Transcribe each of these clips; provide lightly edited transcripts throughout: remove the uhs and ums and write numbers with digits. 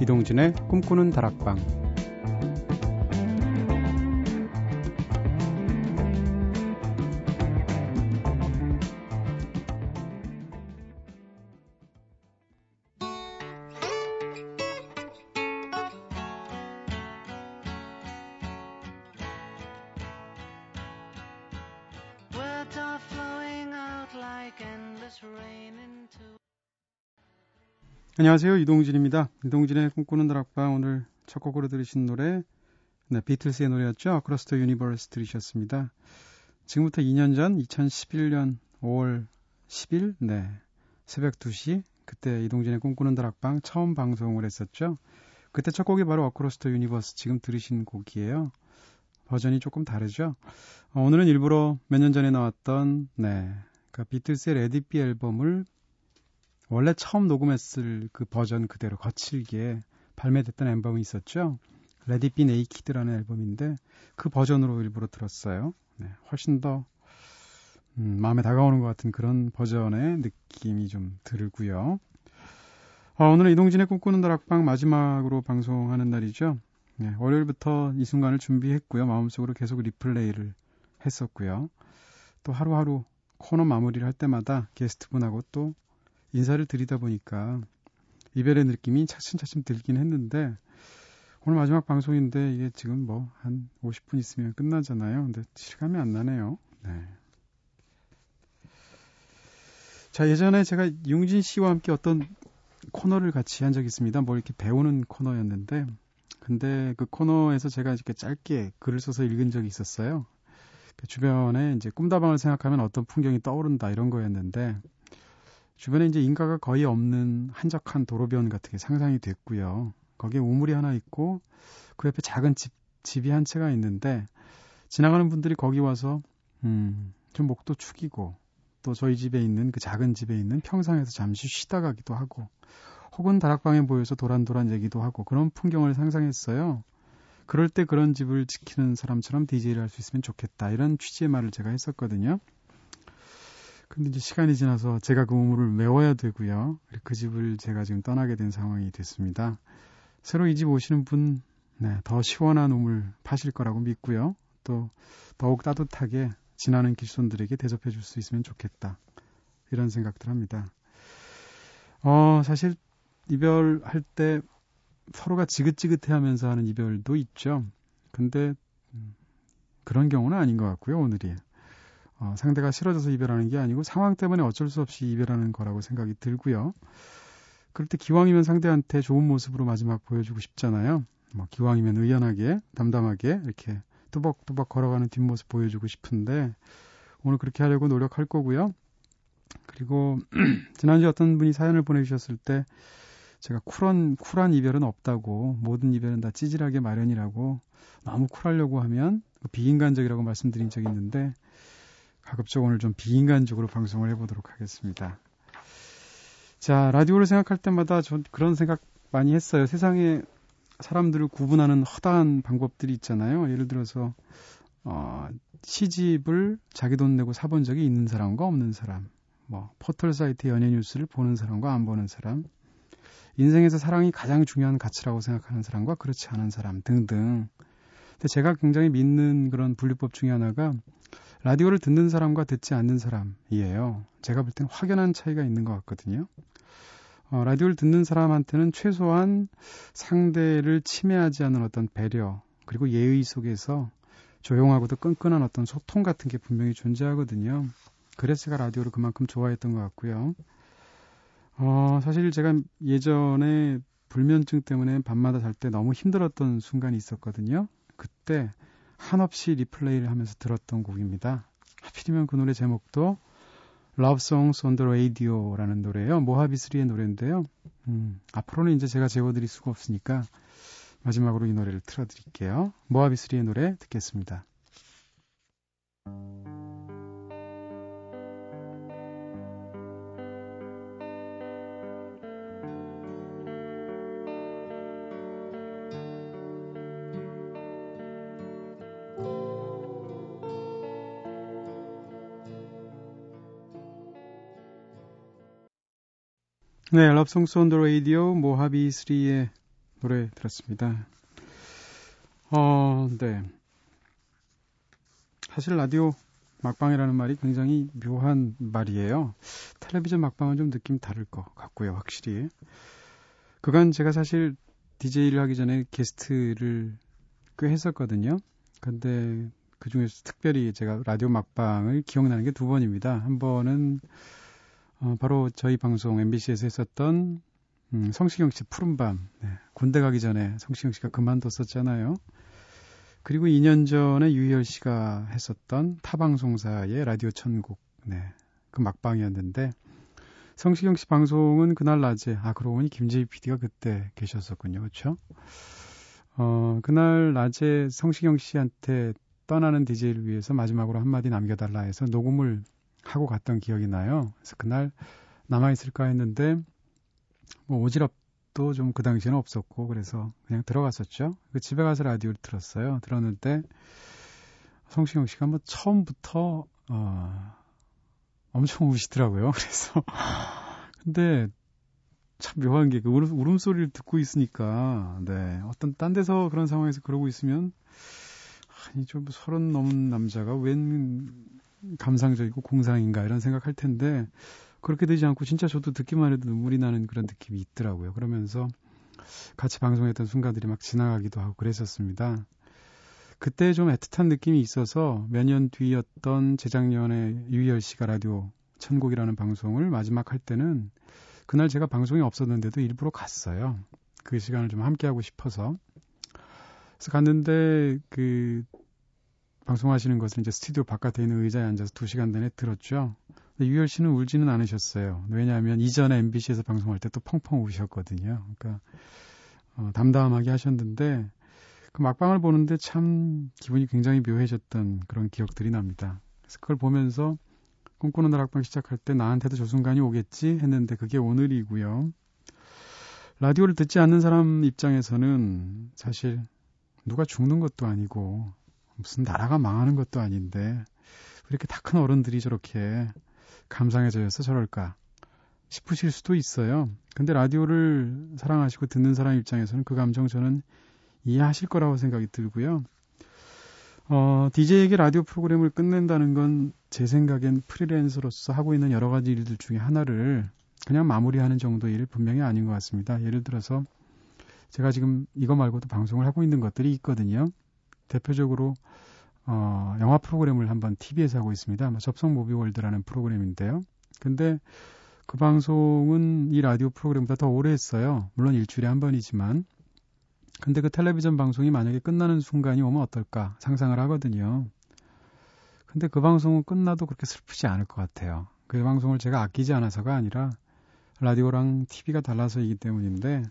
이동진의 꿈꾸는 다락방. 안녕하세요, 이동진입니다. 이동진의 꿈꾸는 다락방, 오늘 첫 곡으로 들으신 노래, 비틀스의 노래였죠. Across the Universe 들으셨습니다. 지금부터 2년 전 2011년 5월 10일 새벽 2시, 그때 이동진의 꿈꾸는 다락방 처음 방송을 했었죠. 그때 첫 곡이 바로 Across the Universe, 지금 들으신 곡이에요. 버전이 조금 다르죠. 오늘은 일부러 몇 년 전에 나왔던 그러니까 비틀스의 Let It Be 앨범을 원래 처음 녹음했을 그 버전 그대로 거칠게 발매됐던 앨범이 있었죠. Let It Be Naked라는 앨범인데 그 버전으로 일부러 들었어요. 훨씬 더 마음에 다가오는 것 같은 그런 버전의 느낌이 좀 들고요. 오늘은 이동진의 꿈꾸는 다락방 마지막으로 방송하는 날이죠. 월요일부터 이 순간을 준비했고요. 마음속으로 계속 리플레이를 했었고요. 또 하루하루 코너 마무리를 할 때마다 게스트분하고 또 인사를 드리다 보니까 이별의 느낌이 차츰차츰 들긴 했는데, 오늘 마지막 방송인데 이게 지금 한 50분 있으면 끝나잖아요. 근데 실감이 안 나네요. 자, 예전에 제가 융진 씨와 함께 어떤 코너를 같이 한 적이 있습니다. 이렇게 배우는 코너였는데, 근데 그 코너에서 제가 이렇게 짧게 글을 써서 읽은 적이 있었어요. 주변에 이제 꿈다방을 생각하면 어떤 풍경이 떠오른다, 이런 거였는데, 주변에 이제 인가가 거의 없는 한적한 도로변 같은 게 상상이 됐고요. 거기에 우물이 하나 있고 그 옆에 작은 집이 한 채가 있는데, 지나가는 분들이 거기 와서 좀 목도 축이고, 또 저희 집에 있는 그 작은 집에 있는 평상에서 잠시 쉬다 가기도 하고, 혹은 다락방에 모여서 도란도란 얘기도 하고, 그런 풍경을 상상했어요. 그럴 때 그런 집을 지키는 사람처럼 DJ를 할 수 있으면 좋겠다, 이런 취지의 말을 제가 했었거든요. 근데 이제 시간이 지나서 제가 그 우물을 메워야 되고요. 그 집을 제가 지금 떠나게 된 상황이 됐습니다. 새로 이 집 오시는 분, 더 시원한 우물 파실 거라고 믿고요. 또 더욱 따뜻하게 지나는 길손들에게 대접해 줄 수 있으면 좋겠다, 이런 생각들 합니다. 사실 이별할 때 서로가 지긋지긋해하면서 하는 이별도 있죠. 근데 그런 경우는 아닌 것 같고요, 오늘이. 상대가 싫어져서 이별하는 게 아니고 상황 때문에 어쩔 수 없이 이별하는 거라고 생각이 들고요. 그럴 때 기왕이면 상대한테 좋은 모습으로 마지막 보여주고 싶잖아요. 기왕이면 의연하게, 담담하게 이렇게 뚜벅뚜벅 걸어가는 뒷모습 보여주고 싶은데, 오늘 그렇게 하려고 노력할 거고요. 그리고 지난주에 어떤 분이 사연을 보내주셨을 때 제가 쿨한 이별은 없다고, 모든 이별은 다 찌질하게 마련이라고, 너무 쿨하려고 하면 비인간적이라고 말씀드린 적이 있는데, 가급적 오늘 좀 비인간적으로 방송을 해보도록 하겠습니다. 자, 라디오를 생각할 때마다 전 그런 생각 많이 했어요. 세상에 사람들을 구분하는 허다한 방법들이 있잖아요. 예를 들어서 시집을 자기 돈 내고 사본 적이 있는 사람과 없는 사람, 포털사이트 연예 뉴스를 보는 사람과 안 보는 사람, 인생에서 사랑이 가장 중요한 가치라고 생각하는 사람과 그렇지 않은 사람 등등. 근데 제가 굉장히 믿는 그런 분류법 중에 하나가 라디오를 듣는 사람과 듣지 않는 사람이에요. 제가 볼 땐 확연한 차이가 있는 것 같거든요. 라디오를 듣는 사람한테는 최소한 상대를 침해하지 않는 어떤 배려, 그리고 예의 속에서 조용하고도 끈끈한 어떤 소통 같은 게 분명히 존재하거든요. 그래서 제가 라디오를 그만큼 좋아했던 것 같고요. 사실 제가 예전에 불면증 때문에 밤마다 잘 때 너무 힘들었던 순간이 있었거든요. 그때 한없이 리플레이를 하면서 들었던 곡입니다. 하필이면 그 노래 제목도 Love Songs on the Radio라는 노래예요. 모하비스리의 노래인데요. 앞으로는 이제 제가 재워드릴 수가 없으니까 마지막으로 이 노래를 틀어드릴게요. 모하비스리의 노래 듣겠습니다. Love Songs on the Radio, 모하비 3의 노래 들었습니다. 네. 사실 라디오 막방이라는 말이 굉장히 묘한 말이에요. 텔레비전 막방은 좀 느낌 다를 것 같고요, 확실히. 그간 제가 사실 DJ를 하기 전에 게스트를 꽤 했었거든요. 근데 그 중에서 특별히 제가 라디오 막방을 기억나는 게 두 번입니다. 한 번은 바로 저희 방송 MBC에서 했었던 성시경 씨 푸른밤. 네, 군대 가기 전에 성시경 씨가 그만뒀었잖아요. 그리고 2년 전에 유희열 씨가 했었던 타방송사의 라디오 천국. 네, 그 막방이었는데 성시경 씨 방송은 그날 낮에, 그러고 보니 김재희 PD가 그때 계셨었군요. 그렇죠? 그날 낮에 성시경 씨한테 떠나는 DJ를 위해서 마지막으로 한마디 남겨달라 해서 녹음을 하고 갔던 기억이 나요. 그래서 그날 남아있을까 했는데 뭐 오지랖도 좀 그 당시에는 없었고 그래서 그냥 들어갔었죠. 집에 가서 라디오를 들었어요. 들었는데 성시경 씨가 뭐 처음부터 엄청 우시더라고요. 그래서 근데 참 묘한 게 그 울음소리를 듣고 있으니까 어떤 딴 데서 그런 상황에서 그러고 있으면 아니 좀 30 넘은 남자가 웬 감상적이고 공상인가 이런 생각할 텐데 그렇게 되지 않고 진짜 저도 듣기만 해도 눈물이 나는 그런 느낌이 있더라고요. 그러면서 같이 방송했던 순간들이 막 지나가기도 하고 그랬었습니다. 그때 좀 애틋한 느낌이 있어서 몇 년 뒤였던 재작년에 유희열 씨가 라디오 천국이라는 방송을 마지막 할 때는 그날 제가 방송이 없었는데도 일부러 갔어요. 그 시간을 좀 함께하고 싶어서. 그래서 갔는데 그 방송하시는 것을 이제 스튜디오 바깥에 있는 의자에 앉아서 2시간 내내 들었죠. 유열 씨는 울지는 않으셨어요. 왜냐하면 이전에 MBC에서 방송할 때 또 펑펑 우셨거든요. 그러니까 담담하게 하셨는데 그 막방을 보는데 참 기분이 굉장히 묘해졌던 그런 기억들이 납니다. 그래서 그걸 보면서 꿈꾸는 날 막방 시작할 때 나한테도 저 순간이 오겠지 했는데 그게 오늘이고요. 라디오를 듣지 않는 사람 입장에서는 사실 누가 죽는 것도 아니고 무슨 나라가 망하는 것도 아닌데 이렇게 다 큰 어른들이 저렇게 감상에 젖어서 저럴까 싶으실 수도 있어요. 근데 라디오를 사랑하시고 듣는 사람 입장에서는 그 감정 저는 이해하실 거라고 생각이 들고요. DJ에게 라디오 프로그램을 끝낸다는 건 제 생각엔 프리랜서로서 하고 있는 여러 가지 일들 중에 하나를 그냥 마무리하는 정도의 일이 분명히 아닌 것 같습니다. 예를 들어서 제가 지금 이거 말고도 방송을 하고 있는 것들이 있거든요. 대표적으로 영화 프로그램을 한번 TV에서 하고 있습니다. 접성 모비월드라는 프로그램인데요. 근데 그 방송은 이 라디오 프로그램보다 더 오래 했어요. 물론 일주일에 한 번이지만. 근데 그 텔레비전 방송이 만약에 끝나는 순간이 오면 어떨까 상상을 하거든요. 근데 그 방송은 끝나도 그렇게 슬프지 않을 것 같아요. 그 방송을 제가 아끼지 않아서가 아니라 라디오랑 TV가 달라서이기 때문인데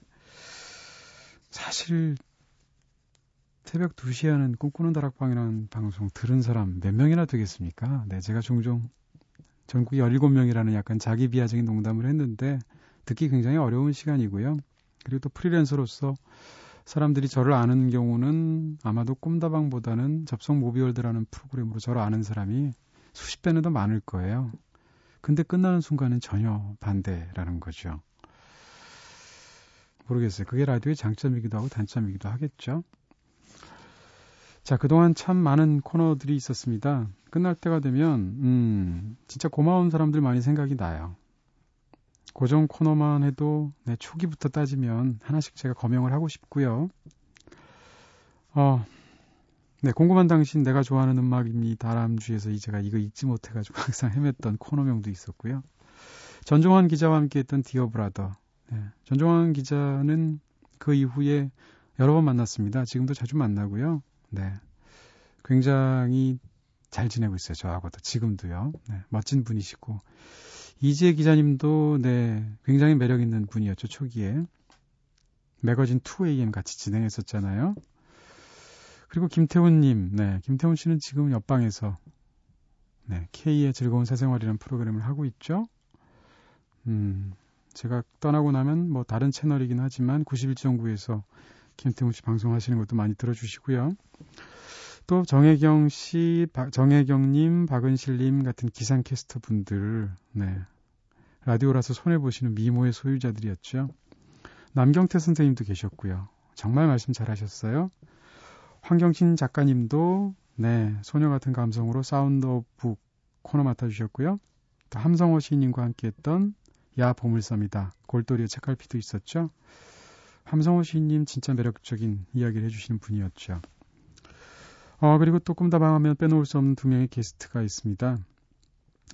사실 새벽 2시에 하는 꿈꾸는 다락방이라는 방송 들은 사람 몇 명이나 되겠습니까? 네, 제가 종종 전국이 17명이라는 약간 자기 비하적인 농담을 했는데 듣기 굉장히 어려운 시간이고요. 그리고 또 프리랜서로서 사람들이 저를 아는 경우는 아마도 꿈다방보다는 접속 모비월드라는 프로그램으로 저를 아는 사람이 수십 배는 더 많을 거예요. 근데 끝나는 순간은 전혀 반대라는 거죠. 모르겠어요. 그게 라디오의 장점이기도 하고 단점이기도 하겠죠. 자, 그동안 참 많은 코너들이 있었습니다. 끝날 때가 되면 진짜 고마운 사람들 많이 생각이 나요. 고정 코너만 해도 초기부터 따지면 하나씩 제가 거명을 하고 싶고요. 궁금한 당신 내가 좋아하는 음악입니다. 다람쥐에서 제가 이거 잊지 못해가지고 항상 헤맸던 코너명도 있었고요. 전종환 기자와 함께했던 디어브라더. 네, 전종환 기자는 그 이후에 여러 번 만났습니다. 지금도 자주 만나고요. 네, 굉장히 잘 지내고 있어요. 저하고도 지금도요. 네, 멋진 분이시고 이지혜 기자님도 굉장히 매력 있는 분이었죠. 초기에 매거진 2AM 같이 진행했었잖아요. 그리고 김태훈님, 김태훈 씨는 지금 옆방에서 K의 즐거운 사생활이라는 프로그램을 하고 있죠. 제가 떠나고 나면 뭐 다른 채널이긴 하지만 91.9에서 김태훈 씨 방송하시는 것도 많이 들어주시고요. 또 정혜경 씨, 정혜경님, 박은실님 같은 기상캐스터 분들, 라디오라서 손해보시는 미모의 소유자들이었죠. 남경태 선생님도 계셨고요. 정말 말씀 잘하셨어요. 황경신 작가님도 네 소녀같은 감성으로 사운드 오브 북 코너 맡아주셨고요. 또 함성호 시인님과 함께했던 야 보물섬이다 골돌이의 책갈피도 있었죠. 함성호 시인님 진짜 매력적인 이야기를 해주시는 분이었죠. 그리고 또 꿈다방 하면 빼놓을 수 없는 두 명의 게스트가 있습니다.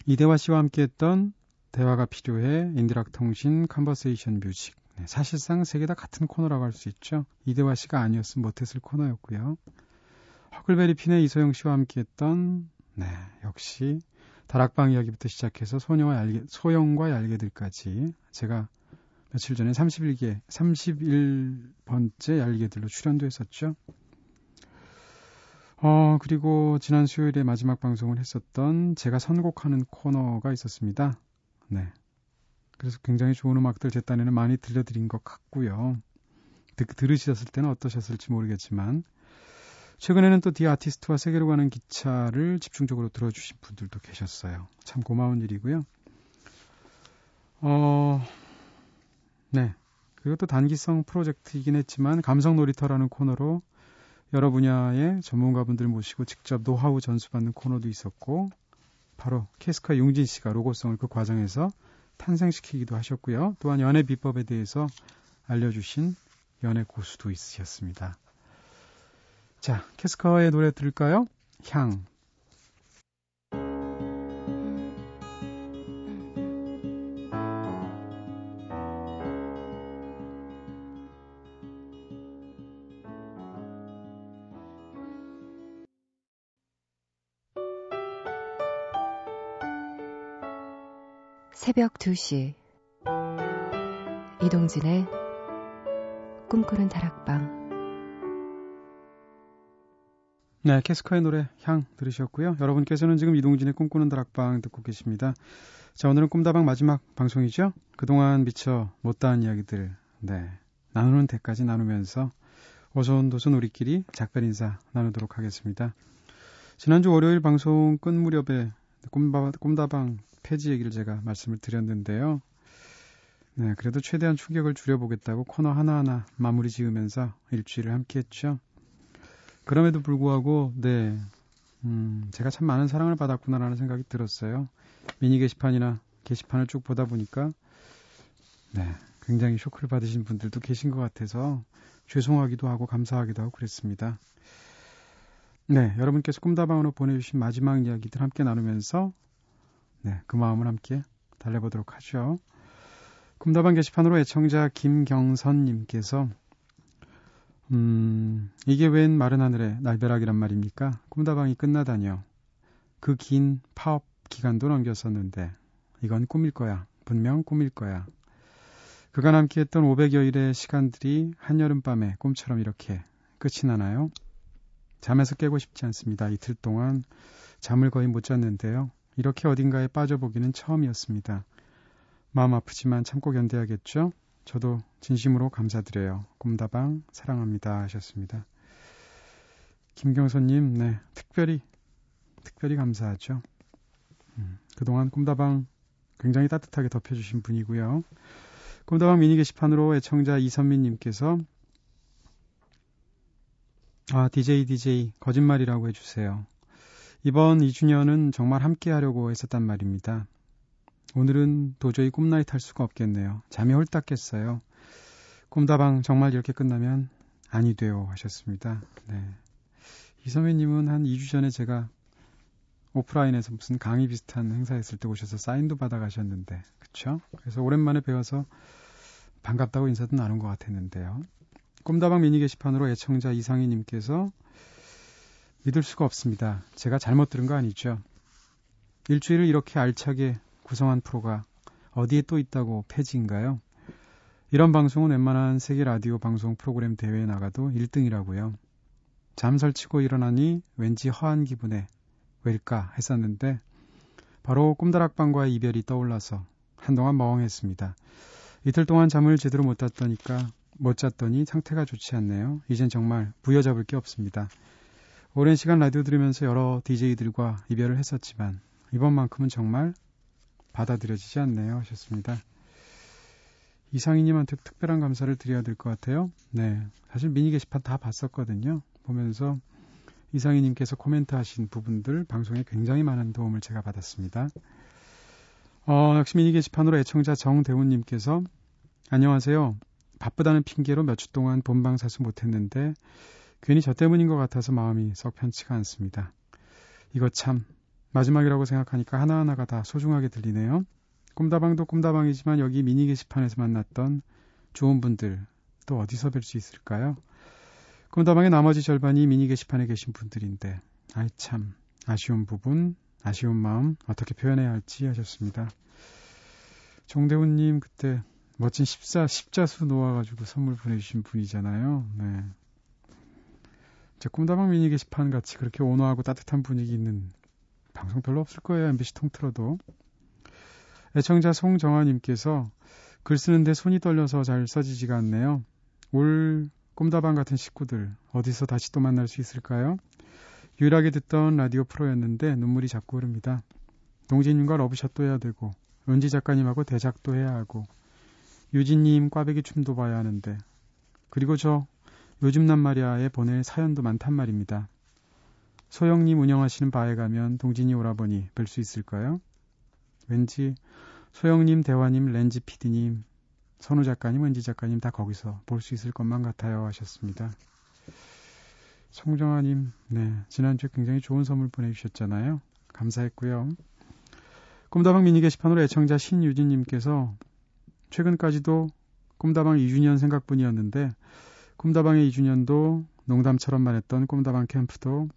이대화 씨와 함께했던 대화가 필요해, 인디락통신, 컨버세이션 뮤직. 네, 사실상 세 개 다 같은 코너라고 할 수 있죠. 이대화 씨가 아니었으면 못했을 코너였고요. 허클베리핀의 이소영 씨와 함께했던 네, 역시 다락방 이야기부터 시작해서 소영과 얄개들까지 제가 며칠 전에 31번째 얄개들로 출연도 했었죠. 그리고 지난 수요일에 마지막 방송을 했었던 제가 선곡하는 코너가 있었습니다. 네. 그래서 굉장히 좋은 음악들 제 딴에는 많이 들려드린 것 같고요. 들으셨을 때는 어떠셨을지 모르겠지만 최근에는 또 디 아티스트와 세계로 가는 기차를 집중적으로 들어주신 분들도 계셨어요. 참 고마운 일이고요. 네. 그리고 또 단기성 프로젝트이긴 했지만 감성 놀이터라는 코너로 여러 분야의 전문가분들 모시고 직접 노하우 전수받는 코너도 있었고 바로 캐스카 용진 씨가 로고성을 그 과정에서 탄생시키기도 하셨고요. 또한 연애 비법에 대해서 알려주신 연애 고수도 있으셨습니다. 자, 캐스카의 노래 들을까요? 향. 새벽 2시 이동진의 꿈꾸는 다락방. 네, 캐스카의 노래 향 들으셨고요. 여러분께서는 지금 이동진의 꿈꾸는 다락방 듣고 계십니다. 자, 오늘은 꿈다방 마지막 방송이죠. 그동안 미처 못다한 이야기들 네, 나누는 데까지 나누면서 오손도손 우리끼리 작별 인사 나누도록 하겠습니다. 지난주 월요일 방송 끝 무렵에 꿈다방 폐지 얘기를 제가 말씀을 드렸는데요. 네, 그래도 최대한 충격을 줄여보겠다고 코너 하나하나 마무리 지으면서 일주일을 함께했죠. 그럼에도 불구하고 네, 제가 참 많은 사랑을 받았구나라는 생각이 들었어요. 미니 게시판이나 게시판을 쭉 보다 보니까 네, 굉장히 쇼크를 받으신 분들도 계신 것 같아서 죄송하기도 하고 감사하기도 하고 그랬습니다. 네, 여러분께서 꿈다방으로 보내주신 마지막 이야기들 함께 나누면서 네, 그 마음을 함께 달래보도록 하죠. 꿈다방 게시판으로 애청자 김경선님께서 이게 웬 마른 하늘에 날벼락이란 말입니까? 꿈다방이 끝나다니요. 그 긴 파업 기간도 넘겼었는데 이건 꿈일 거야. 분명 꿈일 거야. 그간 함께했던 500여일의 시간들이 한여름밤에 꿈처럼 이렇게 끝이 나나요? 잠에서 깨고 싶지 않습니다. 이틀 동안 잠을 거의 못 잤는데요. 이렇게 어딘가에 빠져보기는 처음이었습니다. 마음 아프지만 참고 견뎌야겠죠? 저도 진심으로 감사드려요. 꿈다방 사랑합니다 하셨습니다. 김경선님, 네, 특별히 감사하죠. 그동안 꿈다방 굉장히 따뜻하게 덮여주신 분이고요. 꿈다방 미니 게시판으로 애청자 이선민님께서 DJ 거짓말이라고 해주세요. 이번 2주년은 정말 함께 하려고 했었단 말입니다. 오늘은 도저히 꿈나잇 할 수가 없겠네요. 잠이 홀딱 깼어요. 꿈다방 정말 이렇게 끝나면 아니 돼요 하셨습니다. 네. 이 선배님은 한 2주 전에 제가 오프라인에서 무슨 강의 비슷한 행사했을 때 오셔서 사인도 받아가셨는데 그쵸? 그래서 오랜만에 배워서 반갑다고 인사도 나눈 것 같았는데요. 꿈다방 미니 게시판으로 애청자 이상희님께서 믿을 수가 없습니다. 제가 잘못 들은 거 아니죠? 일주일을 이렇게 알차게 구성한 프로가 어디에 또 있다고 폐지인가요? 이런 방송은 웬만한 세계 라디오 방송 프로그램 대회에 나가도 1등이라고요. 잠 설치고 일어나니 왠지 허한 기분에 왜일까 했었는데 바로 꿈다락방과의 이별이 떠올라서 한동안 멍했습니다. 이틀 동안 잠을 제대로 못 잤더니 상태가 좋지 않네요. 이젠 정말 부여잡을 게 없습니다. 오랜 시간 라디오 들으면서 여러 DJ들과 이별을 했었지만 이번만큼은 정말 받아들여지지 않네요 하셨습니다. 이상희님한테 특별한 감사를 드려야 될 것 같아요. 네, 사실 미니 게시판 다 봤었거든요. 보면서 이상희님께서 코멘트 하신 부분들 방송에 굉장히 많은 도움을 제가 받았습니다. 역시 미니 게시판으로 애청자 정대훈님께서 안녕하세요. 바쁘다는 핑계로 몇 주 동안 본방사수 못했는데 괜히 저 때문인 것 같아서 마음이 썩 편치가 않습니다. 이거 참 마지막이라고 생각하니까 하나하나가 다 소중하게 들리네요. 꿈다방도 꿈다방이지만 여기 미니 게시판에서 만났던 좋은 분들 또 어디서 뵐 수 있을까요? 꿈다방의 나머지 절반이 미니 게시판에 계신 분들인데 아이 참 아쉬운 부분, 아쉬운 마음 어떻게 표현해야 할지 하셨습니다. 정대훈님 그때 멋진 십자수 놓아가지고 선물 보내주신 분이잖아요. 네. 꿈다방 미니 게시판 같이 그렇게 온화하고 따뜻한 분위기 있는 방송 별로 없을 거예요. MBC 통틀어도. 애청자 송정아님께서 글 쓰는데 손이 떨려서 잘 써지지가 않네요. 올 꿈다방 같은 식구들 어디서 다시 또 만날 수 있을까요? 유일하게 듣던 라디오 프로였는데 눈물이 자꾸 흐릅니다. 동진님과 러브샷도 해야 되고 은지 작가님하고 대작도 해야 하고 유진님 꽈배기 춤도 봐야 하는데 그리고 저 요즘 난 말이야에 보낼 사연도 많단 말입니다. 소영님 운영하시는 바에 가면 동진이 오라버니 뵐 수 있을까요? 왠지 소영님, 대화님, 렌지 PD님, 선우 작가님, 은지 작가님 다 거기서 볼 수 있을 것만 같아요 하셨습니다. 송정아님, 네, 지난주에 굉장히 좋은 선물 보내주셨잖아요. 감사했고요. 꿈다방 미니 게시판으로 애청자 신유진님께서 최근까지도 꿈다방 2주년 생각뿐이었는데 꿈다방의 2주년도 농담처럼 말했던 꿈다방 캠프도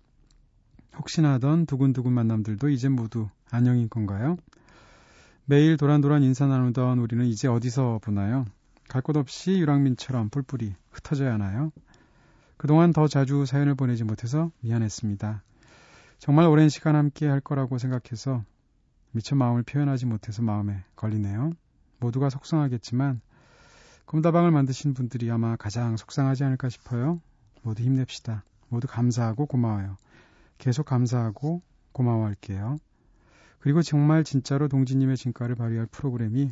혹시나 하던 두근두근 만남들도 이제 모두 안녕인 건가요? 매일 도란도란 인사 나누던 우리는 이제 어디서 보나요? 갈 곳 없이 유랑민처럼 뿔뿔이 흩어져야 하나요? 그동안 더 자주 사연을 보내지 못해서 미안했습니다. 정말 오랜 시간 함께 할 거라고 생각해서 미처 마음을 표현하지 못해서 마음에 걸리네요. 모두가 속상하겠지만 꿈다방을 만드신 분들이 아마 가장 속상하지 않을까 싶어요. 모두 힘냅시다. 모두 감사하고 고마워요. 계속 감사하고 고마워할게요. 그리고 정말 진짜로 동진님의 진가를 발휘할 프로그램이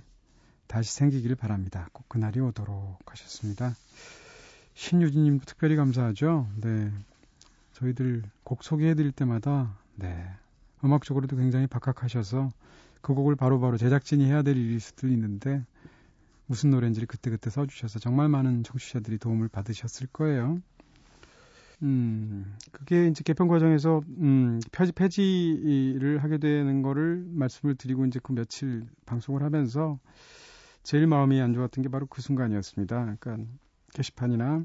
다시 생기길 바랍니다. 꼭 그날이 오도록 하셨습니다. 신유진님도 특별히 감사하죠. 네, 저희들 곡 소개해드릴 때마다 네, 음악적으로도 굉장히 박학하셔서 그 곡을 바로바로 제작진이 해야 될 일일 수도 있는데 무슨 노래인지를 그때그때 써주셔서 정말 많은 청취자들이 도움을 받으셨을 거예요. 그게 이제 개편 과정에서, 폐지를 하게 되는 거를 말씀을 드리고 이제 그 며칠 방송을 하면서 제일 마음이 안 좋았던 게 바로 그 순간이었습니다. 그러니까 게시판이나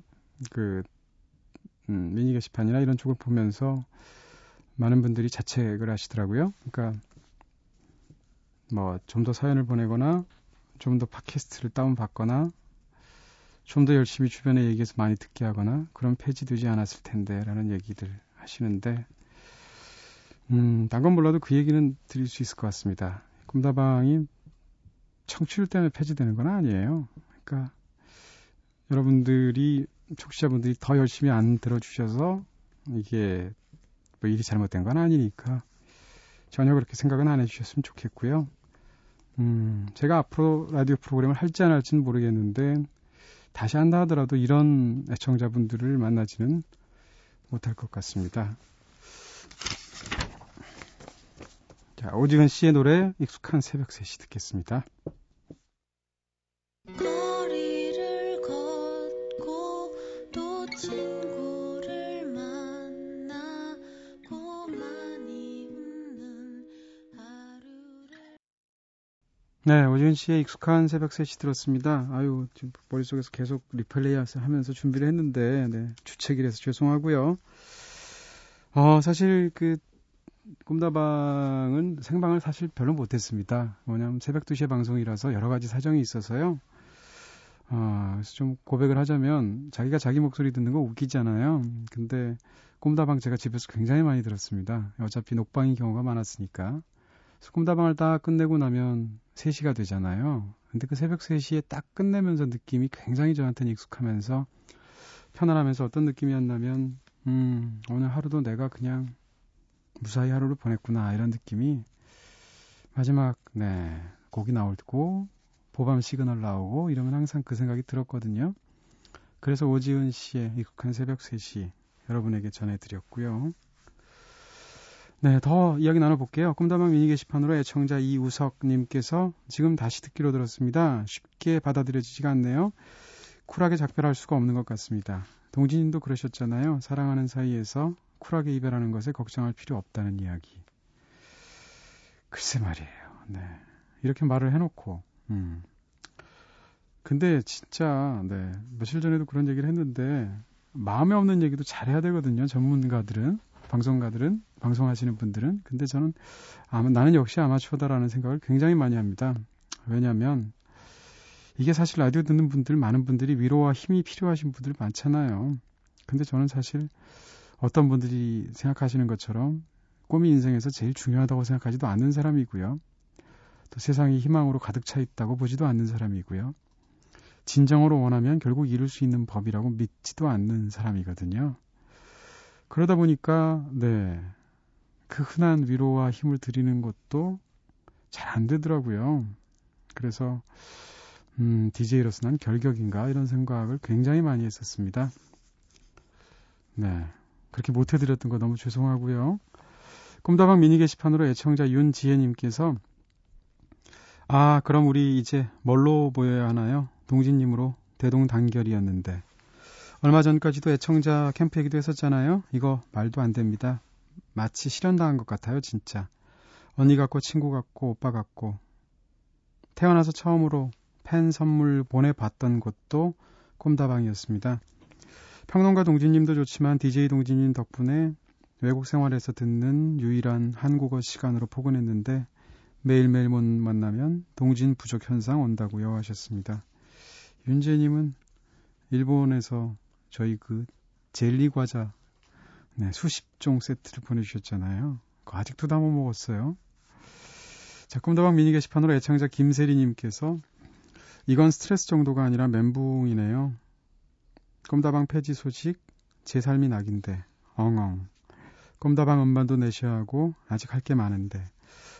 미니 게시판이나 이런 쪽을 보면서 많은 분들이 자책을 하시더라고요. 그러니까 뭐 좀 더 사연을 보내거나 좀 더 팟캐스트를 다운받거나 좀 더 열심히 주변에 얘기해서 많이 듣게 하거나 그런 폐지되지 않았을 텐데 라는 얘기들 하시는데 딴 건 몰라도 그 얘기는 드릴 수 있을 것 같습니다. 꿈다방이 청취율 때문에 폐지되는 건 아니에요. 그러니까 여러분들이 청취자분들이 더 열심히 안 들어주셔서 이게 뭐 일이 잘못된 건 아니니까 전혀 그렇게 생각은 안 해주셨으면 좋겠고요. 제가 앞으로 라디오 프로그램을 할지 안 할지는 모르겠는데 다시 한다 하더라도 이런 애청자분들을 만나지는 못할 것 같습니다. 자, 오지은 씨의 노래 익숙한 새벽 3시 듣겠습니다. 거리를 걷고 또 친구를 만나고 많이 웃는 하루를 네, 오지은 씨의 익숙한 새벽 3시 들었습니다. 아유, 지금 머릿속에서 계속 리플레이 하면서 준비를 했는데, 네, 주책을 해서 죄송하고요. 사실 꿈다방은 생방을 사실 별로 못했습니다. 뭐냐면 새벽 2시에 방송이라서 여러 가지 사정이 있어서요. 그래서 좀 고백을 하자면 자기가 자기 목소리 듣는 거 웃기잖아요. 근데 꿈다방 제가 집에서 굉장히 많이 들었습니다. 어차피 녹방인 경우가 많았으니까. 꿈다방을 딱 끝내고 나면 3시가 되잖아요. 근데 그 새벽 3시에 딱 끝내면서 느낌이 굉장히 저한테는 익숙하면서 편안하면서 어떤 느낌이었냐면 오늘 하루도 내가 그냥 무사히 하루를 보냈구나 이런 느낌이 마지막 네 곡이 나오고 보밤 시그널 나오고 이러면 항상 그 생각이 들었거든요. 그래서 오지은 씨의 익숙한 새벽 3시 여러분에게 전해드렸고요. 네, 더 이야기 나눠볼게요. 꿈다방 미니 게시판으로 애청자 이우석님께서 지금 다시 듣기로 들었습니다. 쉽게 받아들여지지가 않네요. 쿨하게 작별할 수가 없는 것 같습니다. 동진님도 그러셨잖아요. 사랑하는 사이에서 쿨하게 이별하는 것에 걱정할 필요 없다는 이야기. 글쎄 말이에요. 네, 이렇게 말을 해놓고 근데 진짜 네, 며칠 전에도 그런 얘기를 했는데 마음에 없는 얘기도 잘해야 되거든요. 전문가들은, 방송가들은, 방송하시는 분들은. 근데 저는 나는 역시 아마추어다라는 생각을 굉장히 많이 합니다. 왜냐하면 이게 사실 라디오 듣는 분들, 많은 분들이 위로와 힘이 필요하신 분들 많잖아요. 근데 저는 사실 어떤 분들이 생각하시는 것처럼 꿈이 인생에서 제일 중요하다고 생각하지도 않는 사람이고요. 또 세상이 희망으로 가득 차 있다고 보지도 않는 사람이고요. 진정으로 원하면 결국 이룰 수 있는 법이라고 믿지도 않는 사람이거든요. 그러다 보니까 네, 그 흔한 위로와 힘을 드리는 것도 잘 안 되더라고요. 그래서 DJ로서 난 결격인가 이런 생각을 굉장히 많이 했었습니다. 네, 그렇게 못해드렸던 거 너무 죄송하고요. 꿈다방 미니 게시판으로 애청자 윤지혜님께서 그럼 우리 이제 뭘로 보여야 하나요? 동진님으로 대동단결이었는데 얼마 전까지도 애청자 캠프이기도 했었잖아요. 이거 말도 안 됩니다. 마치 실현당한 것 같아요. 진짜 언니 같고 친구 같고 오빠 같고 태어나서 처음으로 팬 선물 보내봤던 것도 꿈다방이었습니다. 평론가 동진님도 좋지만 DJ 동진님 덕분에 외국 생활에서 듣는 유일한 한국어 시간으로 포근했는데 매일매일 못 만나면 동진 부족 현상 온다고요 하셨습니다. 윤재님은 일본에서 저희 그 젤리 과자 네, 수십 종 세트를 보내주셨잖아요. 그거 아직도 다 못 먹었어요. 자, 꿈다방 미니 게시판으로 애청자 김세리님께서 이건 스트레스 정도가 아니라 멘붕이네요. 꿈다방 폐지 소식 제 삶이 낙인데 엉엉. 꿈다방 음반도 내셔야 하고 아직 할 게 많은데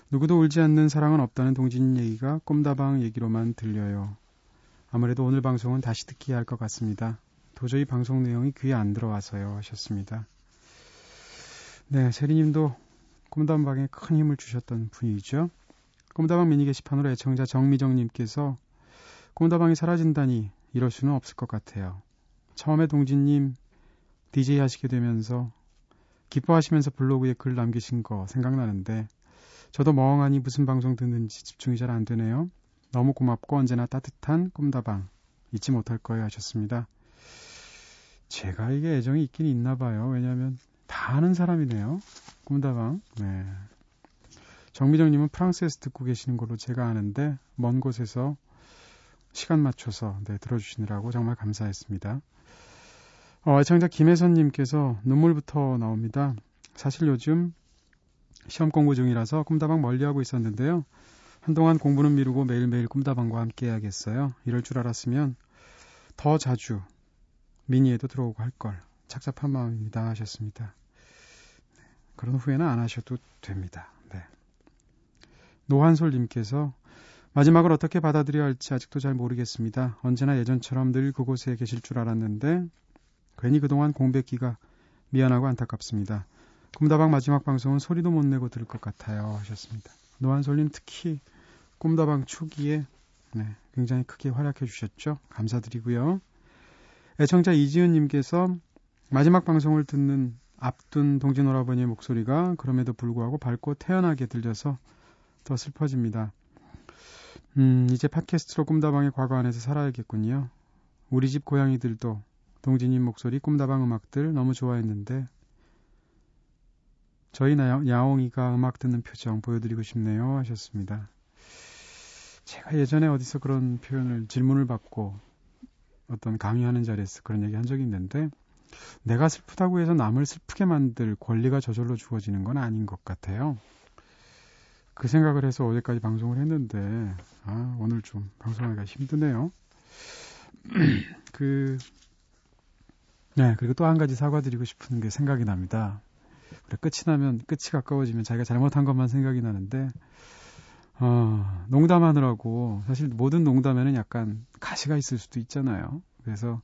누구도 울지 않는 사랑은 없다는 동진 얘기가 꿈다방 얘기로만 들려요. 아무래도 오늘 방송은 다시 듣기 할 것 같습니다. 도저히 방송 내용이 귀에 안 들어와서요 하셨습니다. 네, 세리님도 꿈다방에 큰 힘을 주셨던 분이죠. 꿈다방 미니 게시판으로 애청자 정미정님께서 꿈다방이 사라진다니 이럴 수는 없을 것 같아요. 처음에 동진님 DJ 하시게 되면서 기뻐하시면서 블로그에 글 남기신 거 생각나는데 저도 멍하니 무슨 방송 듣는지 집중이 잘 안 되네요. 너무 고맙고 언제나 따뜻한 꿈다방 잊지 못할 거예요 하셨습니다. 제가 이게 애정이 있긴 있나 봐요. 왜냐하면 다 아는 사람이네요. 꿈다방. 네. 정미정님은 프랑스에서 듣고 계시는 걸로 제가 아는데 먼 곳에서 시간 맞춰서 네, 들어주시느라고 정말 감사했습니다. 애청자 김혜선님께서 눈물부터 나옵니다. 사실 요즘 시험 공부 중이라서 꿈다방 멀리하고 있었는데요. 한동안 공부는 미루고 매일매일 꿈다방과 함께 해야겠어요. 이럴 줄 알았으면 더 자주 미니에도 들어오고 할걸. 착잡한 마음입니다 하셨습니다. 네, 그런 후회는 안 하셔도 됩니다. 네. 노한솔님께서 마지막을 어떻게 받아들여야 할지 아직도 잘 모르겠습니다. 언제나 예전처럼 늘 그곳에 계실 줄 알았는데 괜히 그동안 공백기가 미안하고 안타깝습니다. 꿈다방 마지막 방송은 소리도 못 내고 들을 것 같아요 하셨습니다. 노한솔님 특히 꿈다방 초기에 네, 굉장히 크게 활약해 주셨죠. 감사드리고요. 애청자 이지은님께서 마지막 방송을 듣는 앞둔 동진 오라버니의 목소리가 그럼에도 불구하고 밝고 태연하게 들려서 더 슬퍼집니다. 이제 팟캐스트로 꿈다방의 과거 안에서 살아야겠군요. 우리 집 고양이들도 동진님 목소리 꿈다방 음악들 너무 좋아했는데 저희 야옹이가 음악 듣는 표정 보여드리고 싶네요 하셨습니다. 제가 예전에 어디서 그런 표현을 질문을 받고 어떤 강의하는 자리에서 그런 얘기 한 적이 있는데 내가 슬프다고 해서 남을 슬프게 만들 권리가 저절로 주어지는 건 아닌 것 같아요. 그 생각을 해서 어제까지 방송을 했는데 오늘 좀 방송하기가 힘드네요. 그리고 또 한 가지 사과드리고 싶은 게 생각이 납니다. 끝이 가까워지면 자기가 잘못한 것만 생각이 나는데 농담하느라고 사실 모든 농담에는 약간 가시가 있을 수도 있잖아요. 그래서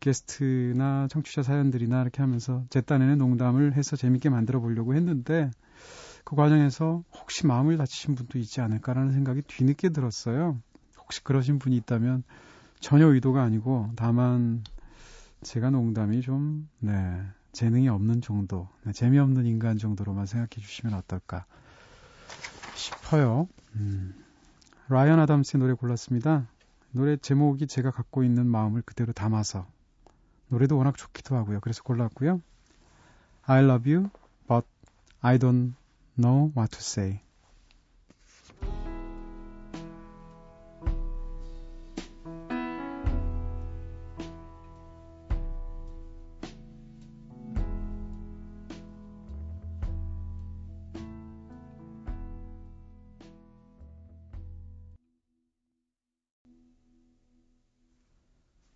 게스트나 청취자 사연들이나 이렇게 하면서 제 딴에는 농담을 해서 재밌게 만들어 보려고 했는데 그 과정에서 혹시 마음을 다치신 분도 있지 않을까라는 생각이 뒤늦게 들었어요. 혹시 그러신 분이 있다면 전혀 의도가 아니고 다만 제가 농담이 좀 재능이 없는 정도, 재미없는 인간 정도로만 생각해 주시면 어떨까 싶어요. 라이언 아담스의 노래 골랐습니다. 노래 제목이 제가 갖고 있는 마음을 그대로 담아서, 노래도 워낙 좋기도 하고요. 그래서 골랐고요. I love you, but I don't know what to say.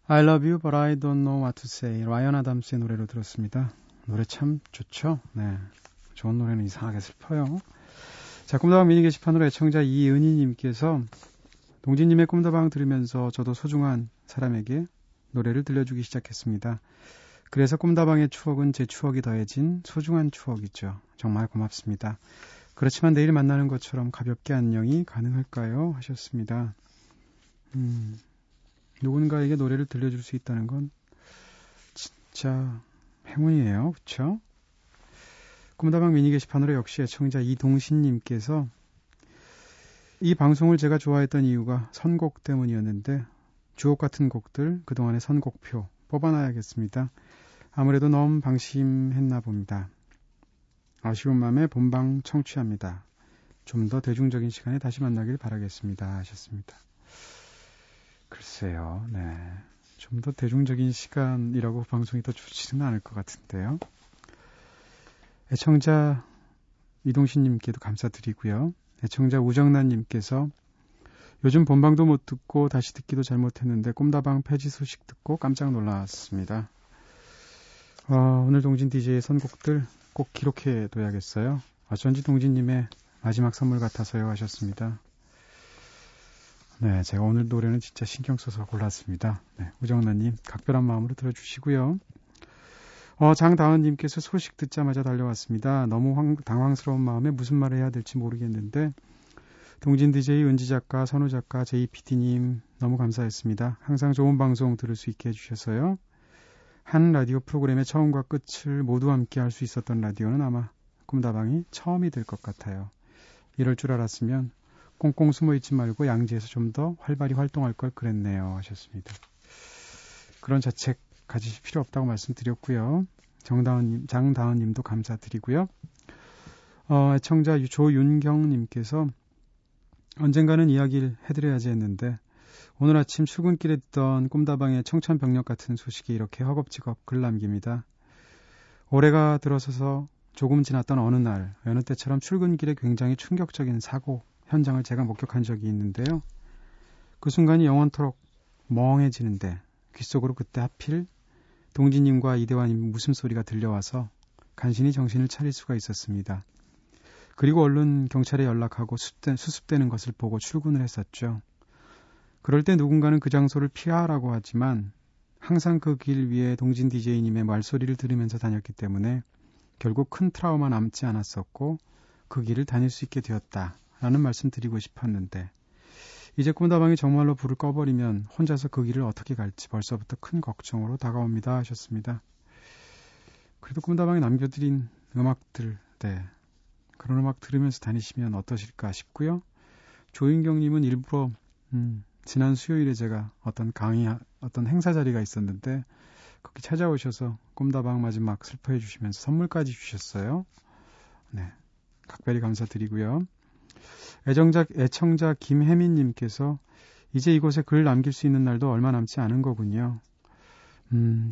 I love you but I don't know what to say. 라이언 아담스의 노래로 들었습니다. 노래 참 좋죠? 네, 좋은 노래는 이상하게 슬퍼요. 자, 꿈다방 미니 게시판으로 애청자 이은희님께서 동진님의 꿈다방 들으면서 저도 소중한 사람에게 노래를 들려주기 시작했습니다. 그래서 꿈다방의 추억은 제 추억이 더해진 소중한 추억이죠. 정말 고맙습니다. 그렇지만 내일 만나는 것처럼 가볍게 안녕이 가능할까요? 하셨습니다. 누군가에게 노래를 들려줄 수 있다는 건 진짜 행운이에요. 그렇죠? 꿈다방 미니 게시판으로 역시 애청자 이동신님께서 이 방송을 제가 좋아했던 이유가 선곡 때문이었는데 주옥 같은 곡들 그동안의 선곡표 뽑아놔야겠습니다. 아무래도 너무 방심했나 봅니다. 아쉬운 마음에 본방 청취합니다. 좀 더 대중적인 시간에 다시 만나길 바라겠습니다. 하셨습니다. 글쎄요, 네. 좀 더 대중적인 시간이라고 방송이 더 좋지는 않을 것 같은데요. 애청자 이동신님께도 감사드리고요. 애청자 우정란님께서 요즘 본방도 못 듣고 다시 듣기도 잘못했는데 꿈다방 폐지 소식 듣고 깜짝 놀랐습니다. 오늘 동진 DJ의 선곡들 꼭 기록해둬야겠어요. 어쩐지 동진님의 마지막 선물 같아서요. 하셨습니다. 네, 제가 오늘 노래는 진짜 신경 써서 골랐습니다. 네, 우정나님 각별한 마음으로 들어주시고요. 장다은님께서 소식 듣자마자 달려왔습니다. 너무 당황스러운 마음에 무슨 말을 해야 될지 모르겠는데 동진 DJ, 은지 작가, 선우 작가, JPD님 너무 감사했습니다. 항상 좋은 방송 들을 수 있게 해주셔서요. 한 라디오 프로그램의 처음과 끝을 모두 함께 할 수 있었던 라디오는 아마 꿈다방이 처음이 될 것 같아요. 이럴 줄 알았으면 꽁꽁 숨어있지 말고 양지에서 좀 더 활발히 활동할 걸 그랬네요. 하셨습니다. 그런 자책 가지실 필요 없다고 말씀드렸고요. 정다은님, 장다은님도 감사드리고요. 애청자 조윤경님께서 언젠가는 이야기를 해드려야지 했는데 오늘 아침 출근길에 듣던 꿈다방의 청천벽력 같은 소식이 이렇게 허겁지겁 글 남깁니다. 올해가 들어서서 조금 지났던 어느 날, 여느 때처럼 출근길에 굉장히 충격적인 사고 현장을 제가 목격한 적이 있는데요. 그 순간이 영원토록 멍해지는데 귓속으로 그때 하필 동진님과 이대화님 웃음소리가 들려와서 간신히 정신을 차릴 수가 있었습니다. 그리고 얼른 경찰에 연락하고 수습되는 것을 보고 출근을 했었죠. 그럴 때 누군가는 그 장소를 피하라고 하지만 항상 그 길 위에 동진 DJ님의 말소리를 들으면서 다녔기 때문에 결국 큰 트라우마 남지 않았었고 그 길을 다닐 수 있게 되었다. 라는 말씀 드리고 싶었는데 이제 꿈다방이 정말로 불을 꺼버리면 혼자서 그 길을 어떻게 갈지 벌써부터 큰 걱정으로 다가옵니다. 하셨습니다. 그래도 꿈다방이 남겨드린 음악들, 그런 음악 들으면서 다니시면 어떠실까 싶고요. 조인경님은 일부러 지난 수요일에 제가 어떤 행사 자리가 있었는데 거기 찾아오셔서 꿈다방 마지막 슬퍼해 주시면서 선물까지 주셨어요. 네, 각별히 감사드리고요. 애청자 김혜민님께서 이제 이곳에 글 남길 수 있는 날도 얼마 남지 않은 거군요.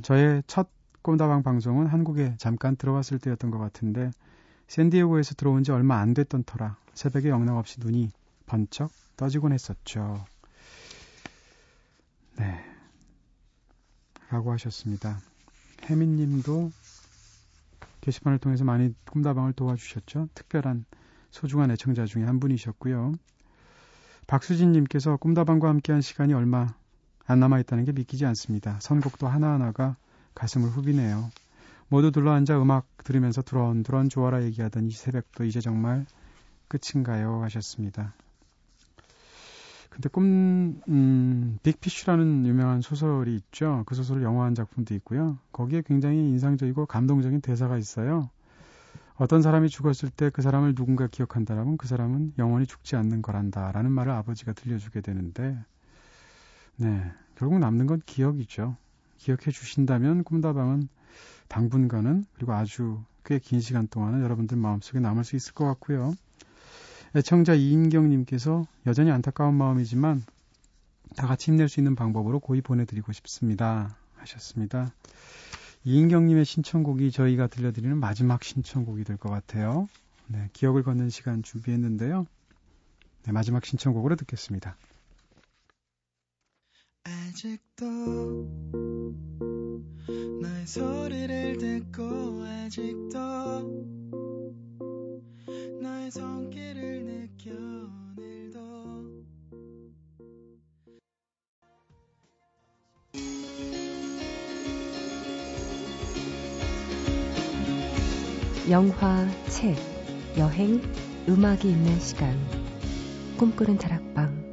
저의 첫 꿈다방 방송은 한국에 잠깐 들어왔을 때였던 것 같은데 샌디에고에서 들어온 지 얼마 안 됐던 터라 새벽에 영락없이 눈이 번쩍 떠지곤 했었죠. 네, 라고 하셨습니다. 혜민님도 게시판을 통해서 많이 꿈다방을 도와주셨죠. 특별한 소중한 애청자 중에 한 분이셨고요. 박수진님께서 꿈다방과 함께한 시간이 얼마 안 남아있다는 게 믿기지 않습니다. 선곡도 하나하나가 가슴을 후비네요. 모두 둘러앉아 음악 들으면서 두런두런 좋아라 얘기하던 이 새벽도 이제 정말 끝인가요? 하셨습니다. 근데 빅피쉬라는 유명한 소설이 있죠. 그 소설을 영화한 작품도 있고요. 거기에 굉장히 인상적이고 감동적인 대사가 있어요. 어떤 사람이 죽었을 때 그 사람을 누군가 기억한다라면 그 사람은 영원히 죽지 않는 거란다 라는 말을 아버지가 들려주게 되는데, 네, 결국 남는 건 기억이죠. 기억해 주신다면 꿈다방은 당분간은, 그리고 아주 꽤 긴 시간 동안은 여러분들 마음속에 남을 수 있을 것 같고요. 애청자 이인경님께서 여전히 안타까운 마음이지만 다 같이 힘낼 수 있는 방법으로 고이 보내드리고 싶습니다 하셨습니다. 이인경님의 신청곡이 저희가 들려드리는 마지막 신청곡이 될 것 같아요. 네, 기억을 걷는 시간 준비했는데요. 네, 마지막 신청곡으로 듣겠습니다. 아직도 나의 소리를 듣고 아직도 나의 손길을 느껴 오늘도 영화, 책, 여행, 음악이 있는 시간 꿈꾸는 다락방.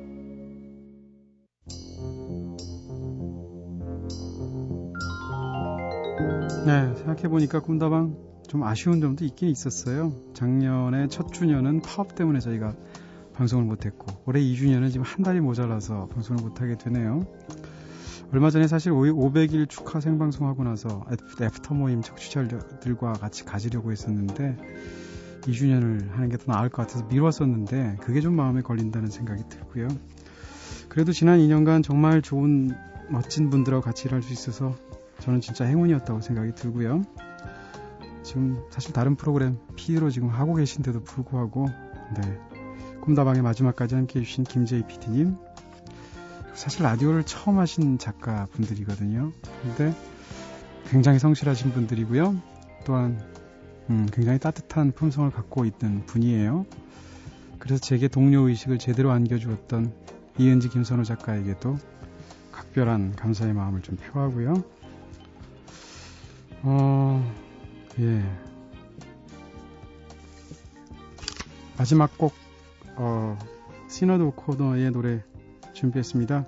네, 생각해보니까 꿈다방 좀 아쉬운 점도 있긴 있었어요. 작년에 첫 주년은 파업 때문에 저희가 방송을 못했고, 올해 2주년은 지금 한 달이 모자라서 방송을 못하게 되네요. 얼마 전에 사실 500일 축하 생방송하고 나서 애프터 모임 청취자들과 같이 가지려고 했었는데 2주년을 하는 게 더 나을 것 같아서 미뤘었는데 그게 좀 마음에 걸린다는 생각이 들고요. 그래도 지난 2년간 정말 좋은 멋진 분들하고 같이 일할 수 있어서 저는 진짜 행운이었다고 생각이 들고요. 지금 사실 다른 프로그램 PD로 지금 하고 계신데도 불구하고, 네, 꿈다방의 마지막까지 함께해 주신 김재희 PD님, 사실 라디오를 처음 하신 작가분들이거든요. 근데 굉장히 성실하신 분들이고요. 또한 굉장히 따뜻한 품성을 갖고 있던 분이에요. 그래서 제게 동료의식을 제대로 안겨주었던 이은지 김선호 작가에게도 각별한 감사의 마음을 좀 표하고요. 예. 마지막 곡, 시너드 코너의 노래 준비했습니다.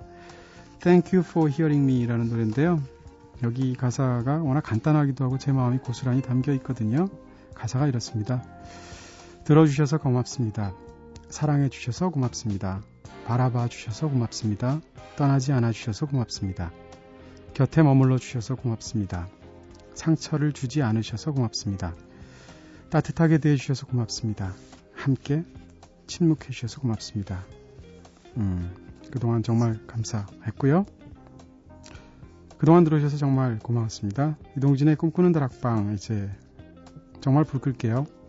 Thank you for hearing me 라는 노래인데요. 여기 가사가 워낙 간단하기도 하고 제 마음이 고스란히 담겨 있거든요. 가사가 이렇습니다. 들어주셔서 고맙습니다. 사랑해주셔서 고맙습니다. 바라봐주셔서 고맙습니다. 떠나지 않아주셔서 고맙습니다. 곁에 머물러주셔서 고맙습니다. 상처를 주지 않으셔서 고맙습니다. 따뜻하게 대해주셔서 고맙습니다. 함께 침묵해주셔서 고맙습니다. 그동안 정말 감사했고요. 그동안 들어주셔서 정말 고마웠습니다. 이동진의 꿈꾸는 다락방, 이제 정말 불 끌게요.